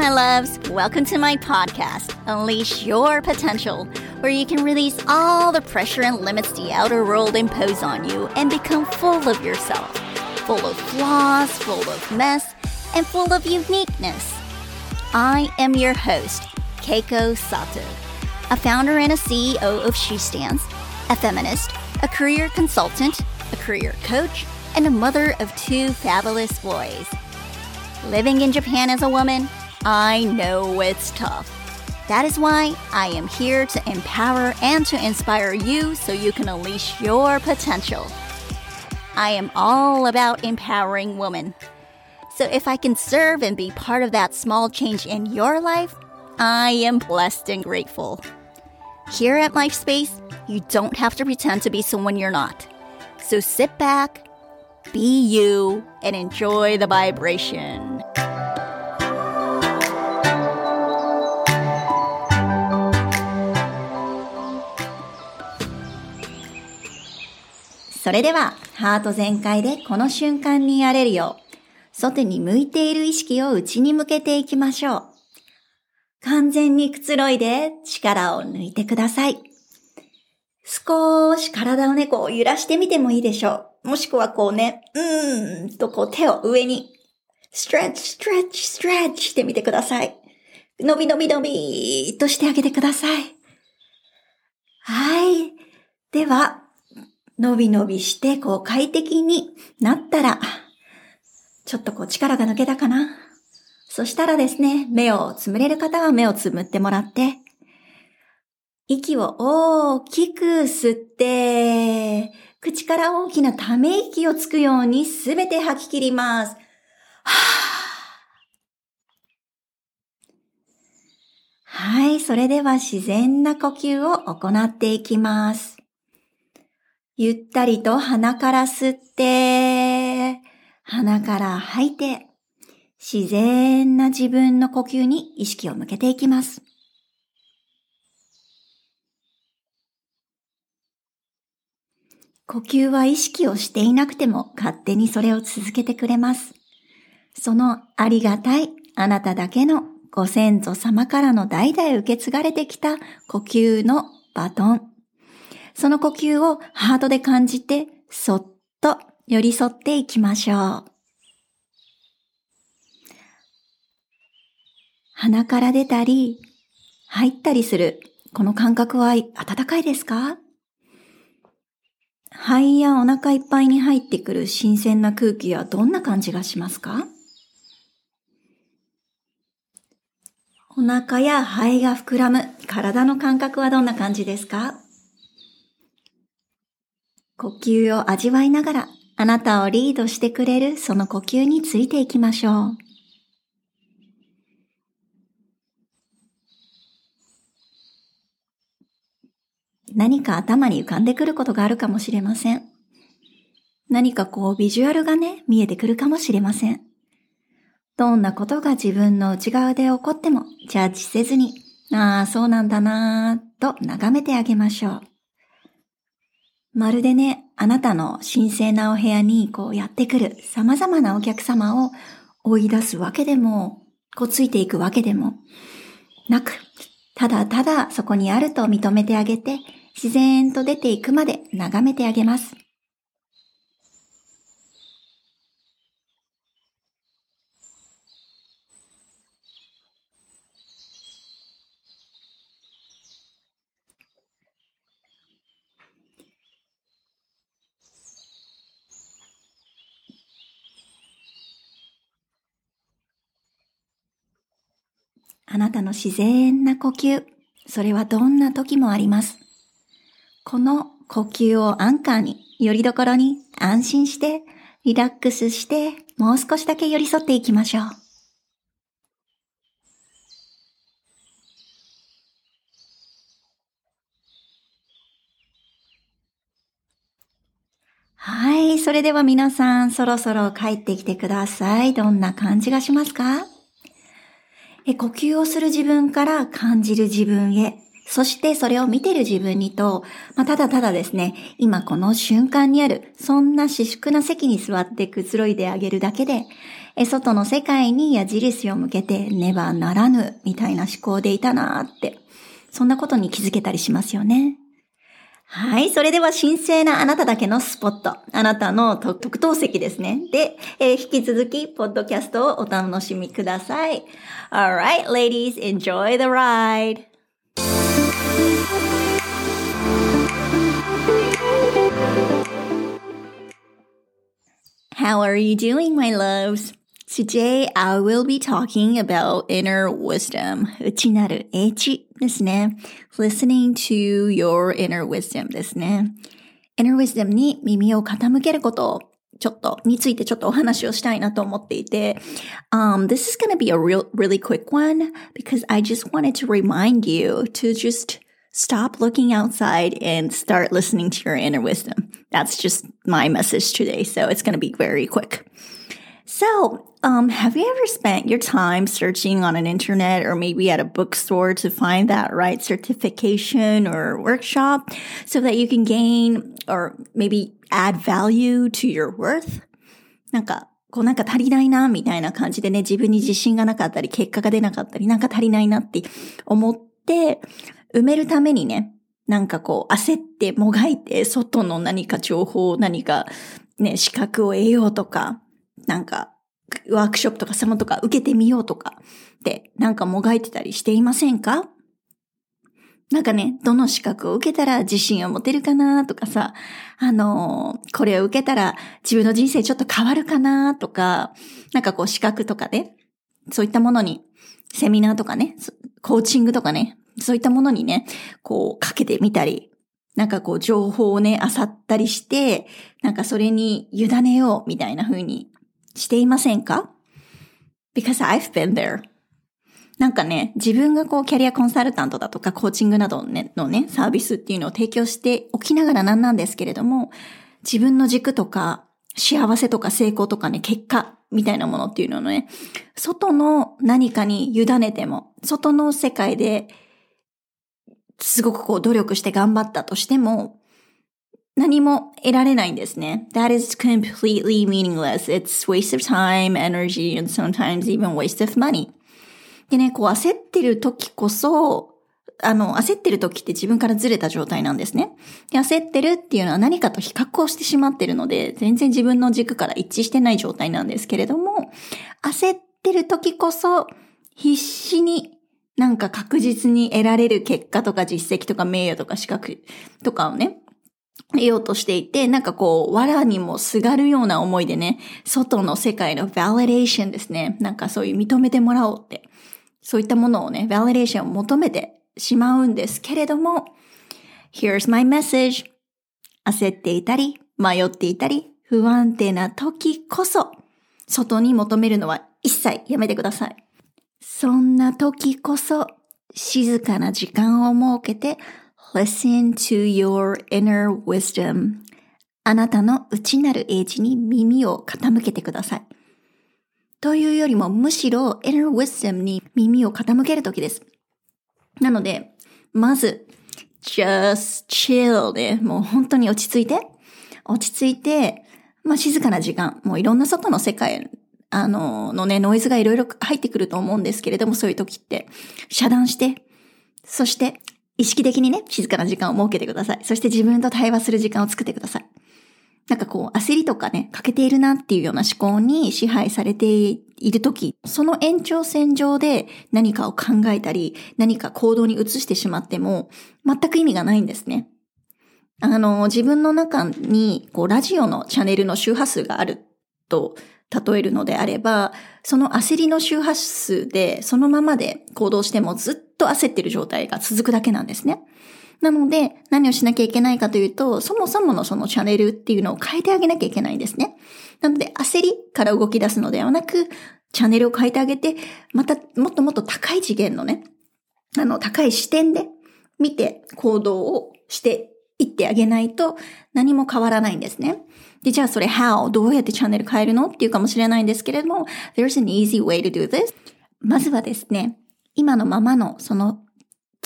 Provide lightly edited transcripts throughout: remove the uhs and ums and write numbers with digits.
my loves. Welcome to my podcast, Unleash Your Potential, where you can release all the pressure and limits the outer world impose on you and become full of yourself, full of flaws, full of mess, and full of uniqueness. I am your host, Keiko Sato, a founder and a CEO of SHeStands, a feminist, a career consultant, a career coach, and a mother of two fabulous boys. Living in Japan as a woman, I know it's tough. That is why I am here to empower and to inspire you so you can unleash your potential. I am all about empowering women. So if I can serve and be part of that small change in your life, I am blessed and grateful. Here at LifeSpace, you don't have to pretend to be someone you're not. So sit back, be you, and enjoy the vibration.それでは、ハート全開でこの瞬間にやれるよう、外に向いている意識を内に向けていきましょう。完全にくつろいで力を抜いてください。少し体をね、こう揺らしてみてもいいでしょう。もしくはこうね、こう手を上にストレッチしてみてください。伸び伸び伸びーっとしてあげてください。はい。では、伸び伸びしてこう快適になったら、ちょっとこう力が抜けたかな。そしたらですね、目をつむれる方は目をつむってもらって、息を大きく吸って、口から大きなため息をつくようにすべて吐き切ります。はい、それでは自然な呼吸を行っていきます。ゆったりと鼻から吸って、鼻から吐いて、自然な自分の呼吸に意識を向けていきます。呼吸は意識をしていなくても勝手にそれを続けてくれます。そのありがたいあなただけのご先祖様からの代々受け継がれてきた呼吸のバトン。その呼吸をハートで感じてそっと寄り添っていきましょう。鼻から出たり、入ったりする。この感覚は温かいですか？肺やお腹いっぱいに入ってくる新鮮な空気はどんな感じがしますか？お腹や肺が膨らむ体の感覚はどんな感じですか？呼吸を味わいながら、あなたをリードしてくれるその呼吸についていきましょう。何か頭に浮かんでくることがあるかもしれません。何かこうビジュアルがね、見えてくるかもしれません。どんなことが自分の内側で起こってもジャッジせずに、ああそうなんだなぁと眺めてあげましょう。まるでね、あなたの神聖なお部屋にこうやってくる様々なお客様を追い出すわけでも、こうついていくわけでもなく、ただただそこにあると認めてあげて、自然と出ていくまで眺めてあげます。あなたの自然な呼吸、それはどんな時もあります。この呼吸をアンカーに、よりどころに安心して、リラックスして、もう少しだけ寄り添っていきましょう。はい、それでは皆さん、そろそろ帰ってきてください。どんな感じがしますか？呼吸をする自分から感じる自分へ、そしてそれを見てる自分にと、ただただですね、今この瞬間にある、そんな私服な席に座ってくつろいであげるだけで、外の世界に矢印を向けてねばならぬみたいな思考でいたなって、そんなことに気づけたりしますよね。はい。それでは神聖なあなただけのスポット。あなたの特等席ですね。で、引き続き、ポッドキャストをお楽しみください。Alright, ladies, enjoy the ride! How are you doing, my loves? Today, I will be talking about inner wisdom. 内なる英知ですね。Listening to your inner wisdom ですね。Inner wisdom に耳を傾けることについてちょっとお話をしたいなと思っていて、this is going to be a really quick one because I just wanted to remind you to just stop looking outside and start listening to your inner wisdom. That's just my message today, so it's going to be very quick.So, have you ever spent your time searching on an internet or maybe at a bookstore to find that right certification or workshop so that you can gain or maybe add value to your worth? なんか足りないなみたいな感じでね、自分に自信がなかったり、結果が出なかったり、なんか足りないなって思って埋めるためにね、なんかこう焦ってもがいて外の何か情報、何かね、資格を得ようとか、なんかワークショップとかサロンとか受けてみようとかでなんかもがいてたりしていませんか？なんかね、どの資格を受けたら自信を持てるかなとかさ、これを受けたら自分の人生ちょっと変わるかなとか、なんかこう資格とかでそういったものに、セミナーとかね、コーチングとかね、そういったものにね、こうかけてみたり、なんかこう情報をね、漁ったりして、なんかそれに委ねようみたいな風にしていませんか？ Because I've been there. なんかね、自分がこうキャリアコンサルタントだとかコーチングなどのね、サービスっていうのを提供しておきながらなんですけれども、自分の軸とか幸せとか成功とかね、結果みたいなものっていうのね、外の何かに委ねても、外の世界ですごくこう努力して頑張ったとしても、何も得られないんですね。That is completely meaningless. It's waste of time, energy, and sometimes even waste of money. でね、こう焦ってる時こそ、焦ってる時って自分からずれた状態なんですね。で、焦ってるっていうのは何かと比較をしてしまってるので、全然自分の軸から一致してない状態なんですけれども、焦ってる時こそ必死になんか確実に得られる結果とか実績とか名誉とか資格とかをね、得ようとしていて、なんかこう、藁にもすがるような思いでね、外の世界のバリデーションですね。なんかそういう認めてもらおうって。そういったものをね、バリデーションを求めてしまうんですけれども、Here's my message. 焦っていたり、迷っていたり、不安定な時こそ、外に求めるのは一切やめてください。そんな時こそ、静かな時間を設けて、Listen to your inner wisdom. あなたの内なる英知に耳を傾けてください。というよりもむしろ inner wisdom に耳を傾けるときです。なので、まず just chill で、もう本当に落ち着いて、静かな時間、もういろんな外の世界のね、ノイズがいろいろ入ってくると思うんですけれども、そういうときって遮断して、そして意識的にね、静かな時間を設けてください。そして自分と対話する時間を作ってください。なんかこう、焦りとかね、欠けているなっていうような思考に支配されているとき、その延長線上で何かを考えたり、何か行動に移してしまっても、全く意味がないんですね。自分の中に、こう、ラジオのチャンネルの周波数があると、例えるのであれば、その焦りの周波数でそのままで行動してもずっと焦ってる状態が続くだけなんですね。なので何をしなきゃいけないかというと、そもそものそのチャンネルっていうのを変えてあげなきゃいけないんですね。なので焦りから動き出すのではなく、チャンネルを変えてあげて、またもっともっと高い次元のね、高い視点で見て行動をしていってあげないと何も変わらないんですね。で、じゃあそれ how? どうやってチャンネル変えるのっていうかもしれないんですけれども、there's an easy way to do this. まずはですね、今のままのその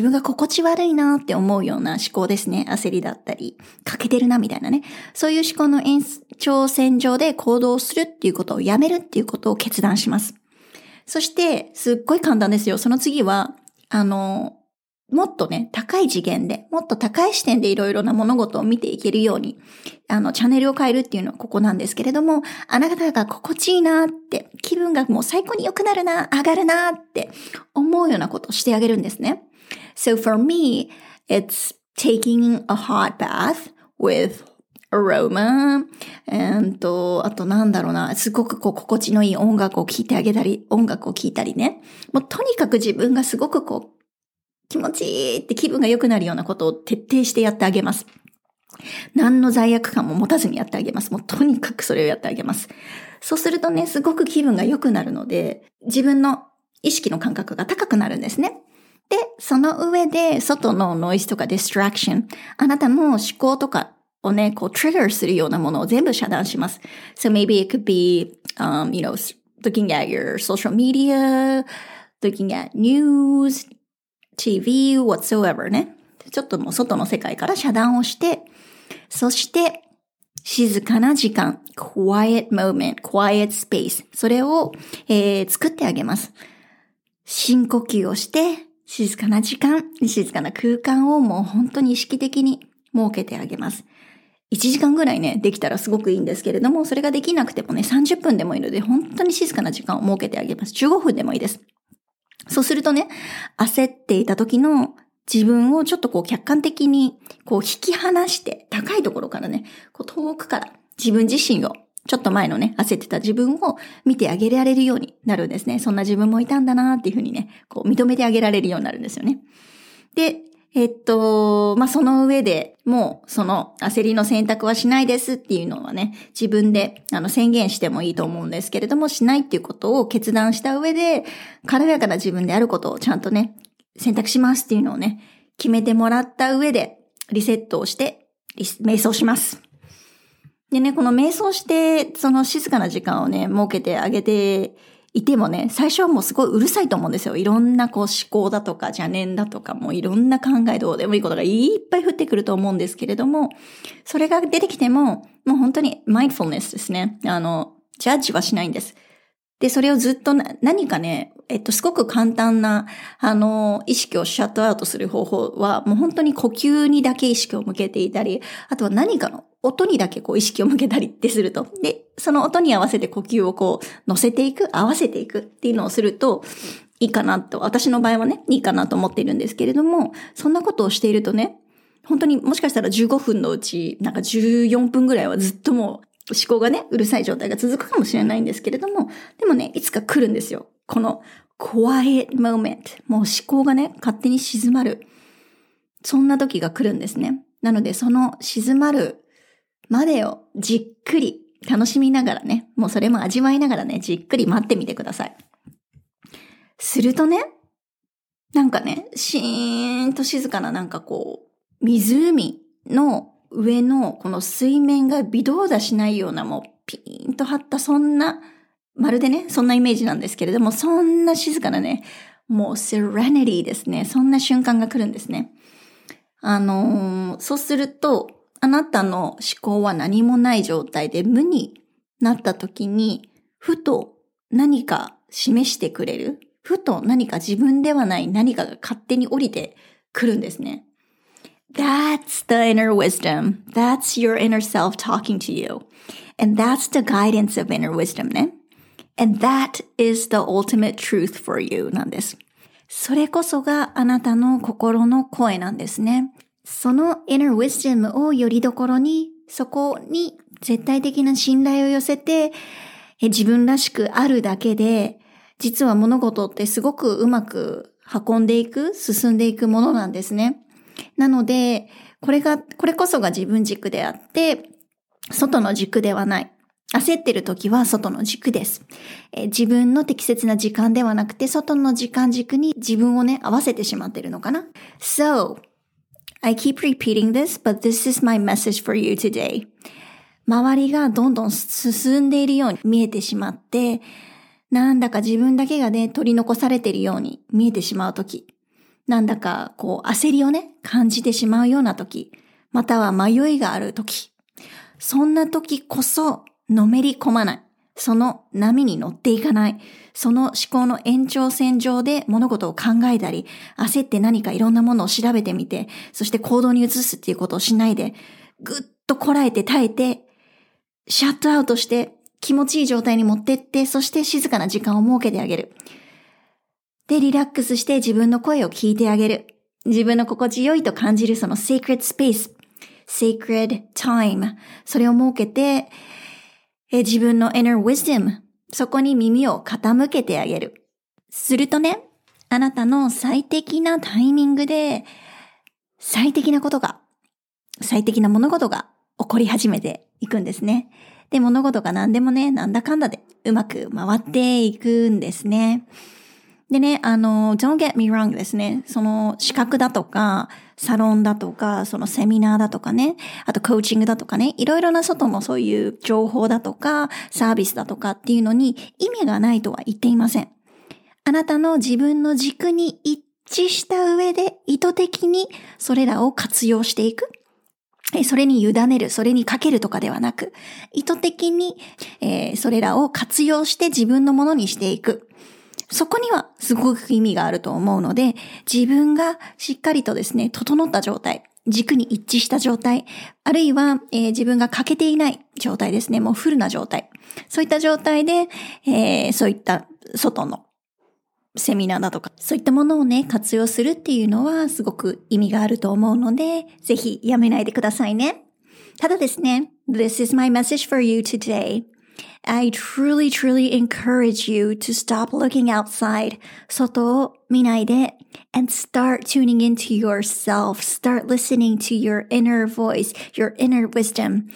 自分が心地悪いなって思うような思考ですね。焦りだったり、欠けてるなみたいなね。そういう思考の延長線上で行動するっていうことをやめるっていうことを決断します。そして、すっごい簡単ですよ。その次は、もっとね、高い次元で、もっと高い視点でいろいろな物事を見ていけるように、チャンネルを変えるっていうのはここなんですけれども、あなたが心地いいなって、気分がもう最高に良くなるな、上がるなって思うようなことをしてあげるんですね。So for me, it's taking a hot bath with aroma. あとなんだろうな、すごくこう心地のいい音楽を聴いてあげたり、ね。もうとにかく自分がすごくこう、気持ちいいって気分が良くなるようなことを徹底してやってあげます。何の罪悪感も持たずにやってあげます。もうとにかくそれをやってあげます。そうするとね、すごく気分が良くなるので、自分の意識の感覚が高くなるんですね。で、その上で外のノイズとかディストラクション、あなたの思考とかをね、こうトリガーするようなものを全部遮断します。So maybe it could be, you know, looking at your social media, looking at news,TV whatsoever ね。ちょっともう外の世界から遮断をして、そして静かな時間、quiet moment, quiet space それを、作ってあげます。深呼吸をして、静かな時間、静かな空間をもう本当に意識的に設けてあげます。1時間ぐらいね、できたらすごくいいんですけれども、それができなくてもね、30分でもいいので、本当に静かな時間を設けてあげます。15分でもいいです。そうするとね、焦っていた時の自分をちょっとこう客観的にこう引き離して、高いところからね、こう遠くから自分自身を、ちょっと前のね、焦ってた自分を見てあげられるようになるんですね。そんな自分もいたんだなっていうふうにね、こう認めてあげられるようになるんですよね。で、まあ、その上でもうその焦りの選択はしないですっていうのはね、自分で宣言してもいいと思うんですけれども、しないっていうことを決断した上で、軽やかな自分であることをちゃんとね、選択しますっていうのをね、決めてもらった上でリセットをして、瞑想します。でね、この瞑想して、その静かな時間をね、設けてあげて、いてもね、最初はもうすごいうるさいと思うんですよ。いろんなこう思考だとか邪念だとか、もういろんな考え、どうでもいいことがいっぱい降ってくると思うんですけれども、それが出てきても、もう本当にマインドフルネスですね。ジャッジはしないんです。で、それをずっと何かね、すごく簡単な、意識をシャットアウトする方法は、もう本当に呼吸にだけ意識を向けていたり、あとは何かの音にだけこう意識を向けたりってすると。で、その音に合わせて呼吸をこう乗せていく、合わせていくっていうのをするといいかなと、私の場合はね、いいかなと思っているんですけれども、そんなことをしているとね、本当にもしかしたら15分のうち、なんか14分ぐらいはずっともう思考がね、うるさい状態が続くかもしれないんですけれども、でもね、いつか来るんですよ。この quiet moment。もう思考がね、勝手に静まる。そんな時が来るんですね。なので、その静まるまでをじっくり楽しみながらね、もうそれも味わいながらね、じっくり待ってみてください。するとね、なんかね、シーンと静かななんかこう、湖の上のこの水面が微動だしないような、もうピーンと張ったそんな、まるでね、そんなイメージなんですけれども、そんな静かなね、もうセレニティですね。そんな瞬間が来るんですね。そうすると、あなたの思考は何もない状態で無になった時に、ふと何か示してくれる、ふと何か自分ではない何かが勝手に降りてくるんですね。That's the inner wisdom. That's your inner self talking to you. And that's the guidance of inner wisdom ね。And that is the ultimate truth for you なんです。それこそがあなたの心の声なんですね。その inner wisdom をよりどころに、そこに絶対的な信頼を寄せて、自分らしくあるだけで、実は物事ってすごくうまく運んでいく、進んでいくものなんですね。なので、これこそが自分軸であって、外の軸ではない。焦ってる時は外の軸です。自分の適切な時間ではなくて、外の時間軸に自分をね、合わせてしまってるのかな。So, I keep repeating this, but this is my message for you today. 周りがどんどん進んでいるように見えてしまって、なんだか自分だけがね、取り残されているように見えてしまう時。なんだかこう焦りをね、感じてしまうような時、または迷いがある時、そんな時こそのめり込まない。その波に乗っていかない。その思考の延長線上で物事を考えたり、焦って何かいろんなものを調べてみて、そして行動に移すっていうことをしないで、ぐっとこらえて耐えて、シャットアウトして気持ちいい状態に持ってって、そして静かな時間を設けてあげる。で、リラックスして自分の声を聞いてあげる。自分の心地よいと感じるその sacred space、sacred time、それを設けて、自分の inner wisdom、そこに耳を傾けてあげる。するとね、あなたの最適なタイミングで、最適なことが、最適な物事が起こり始めていくんですね。で、物事が何でもね、なんだかんだでうまく回っていくんですね。でね、don't get me wrong ですね。その資格だとか、サロンだとか、そのセミナーだとかね、あとコーチングだとかね、いろいろな外のそういう情報だとか、サービスだとかっていうのに意味がないとは言っていません。あなたの自分の軸に一致した上で意図的にそれらを活用していく。それに委ねる、それにかけるとかではなく、意図的にそれらを活用して自分のものにしていく。そこにはすごく意味があると思うので、自分がしっかりとですね、整った状態、軸に一致した状態、あるいは、自分が欠けていない状態ですね、もうフルな状態。そういった状態で、そういった外のセミナーだとか、そういったものをね、活用するっていうのはすごく意味があると思うので、ぜひやめないでくださいね。ただですね、This is my message for you today.I truly, truly encourage you to stop looking outside, 外を見ないで and start tuning into yourself, start listening to your inner voice, your inner wisdom、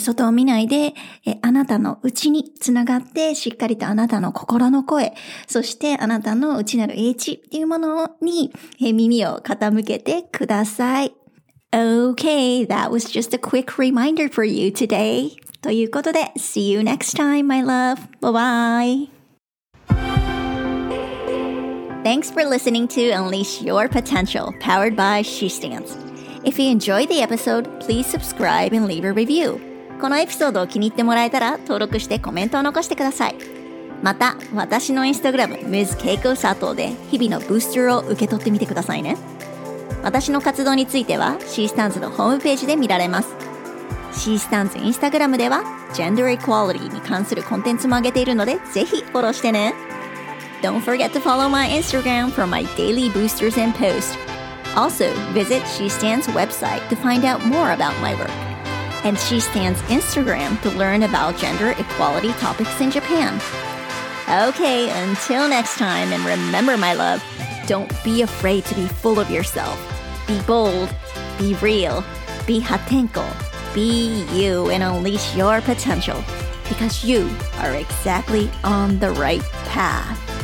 外を見ないで、あなたの内につながってしっかりとあなたの心の声、そしてあなたの内なる英知っていうものに、耳を傾けてください。Okay, that was just a quick reminder for you today.ということで、See you next time, my love. Bye-bye. Thanks for listening to Unleash Your Potential, powered by SHeStands. If you enjoyed the episode, please subscribe and leave a review. このエピソードを気に入ってもらえたら、登録してコメントを残してください。また、私のインスタグラム、Ms. Keiko Sato で日々のブースターを受け取ってみてくださいね。私の活動については、SHeStands のホームページで見られます。SHeStands インスタグラムではジェンダーエクアリティに関するコンテンツも上げているので、ぜひフォローしてね。 Don't forget to follow my Instagram for my daily boosters and posts. Also, visit SheStands website to find out more about my work. And SheStands Instagram to learn about gender equality topics in Japan. Okay, until next time, and remember, my love, don't be afraid to be full of yourself. Be bold, be real, be hatenko.Be you and unleash your potential because you are exactly on the right path.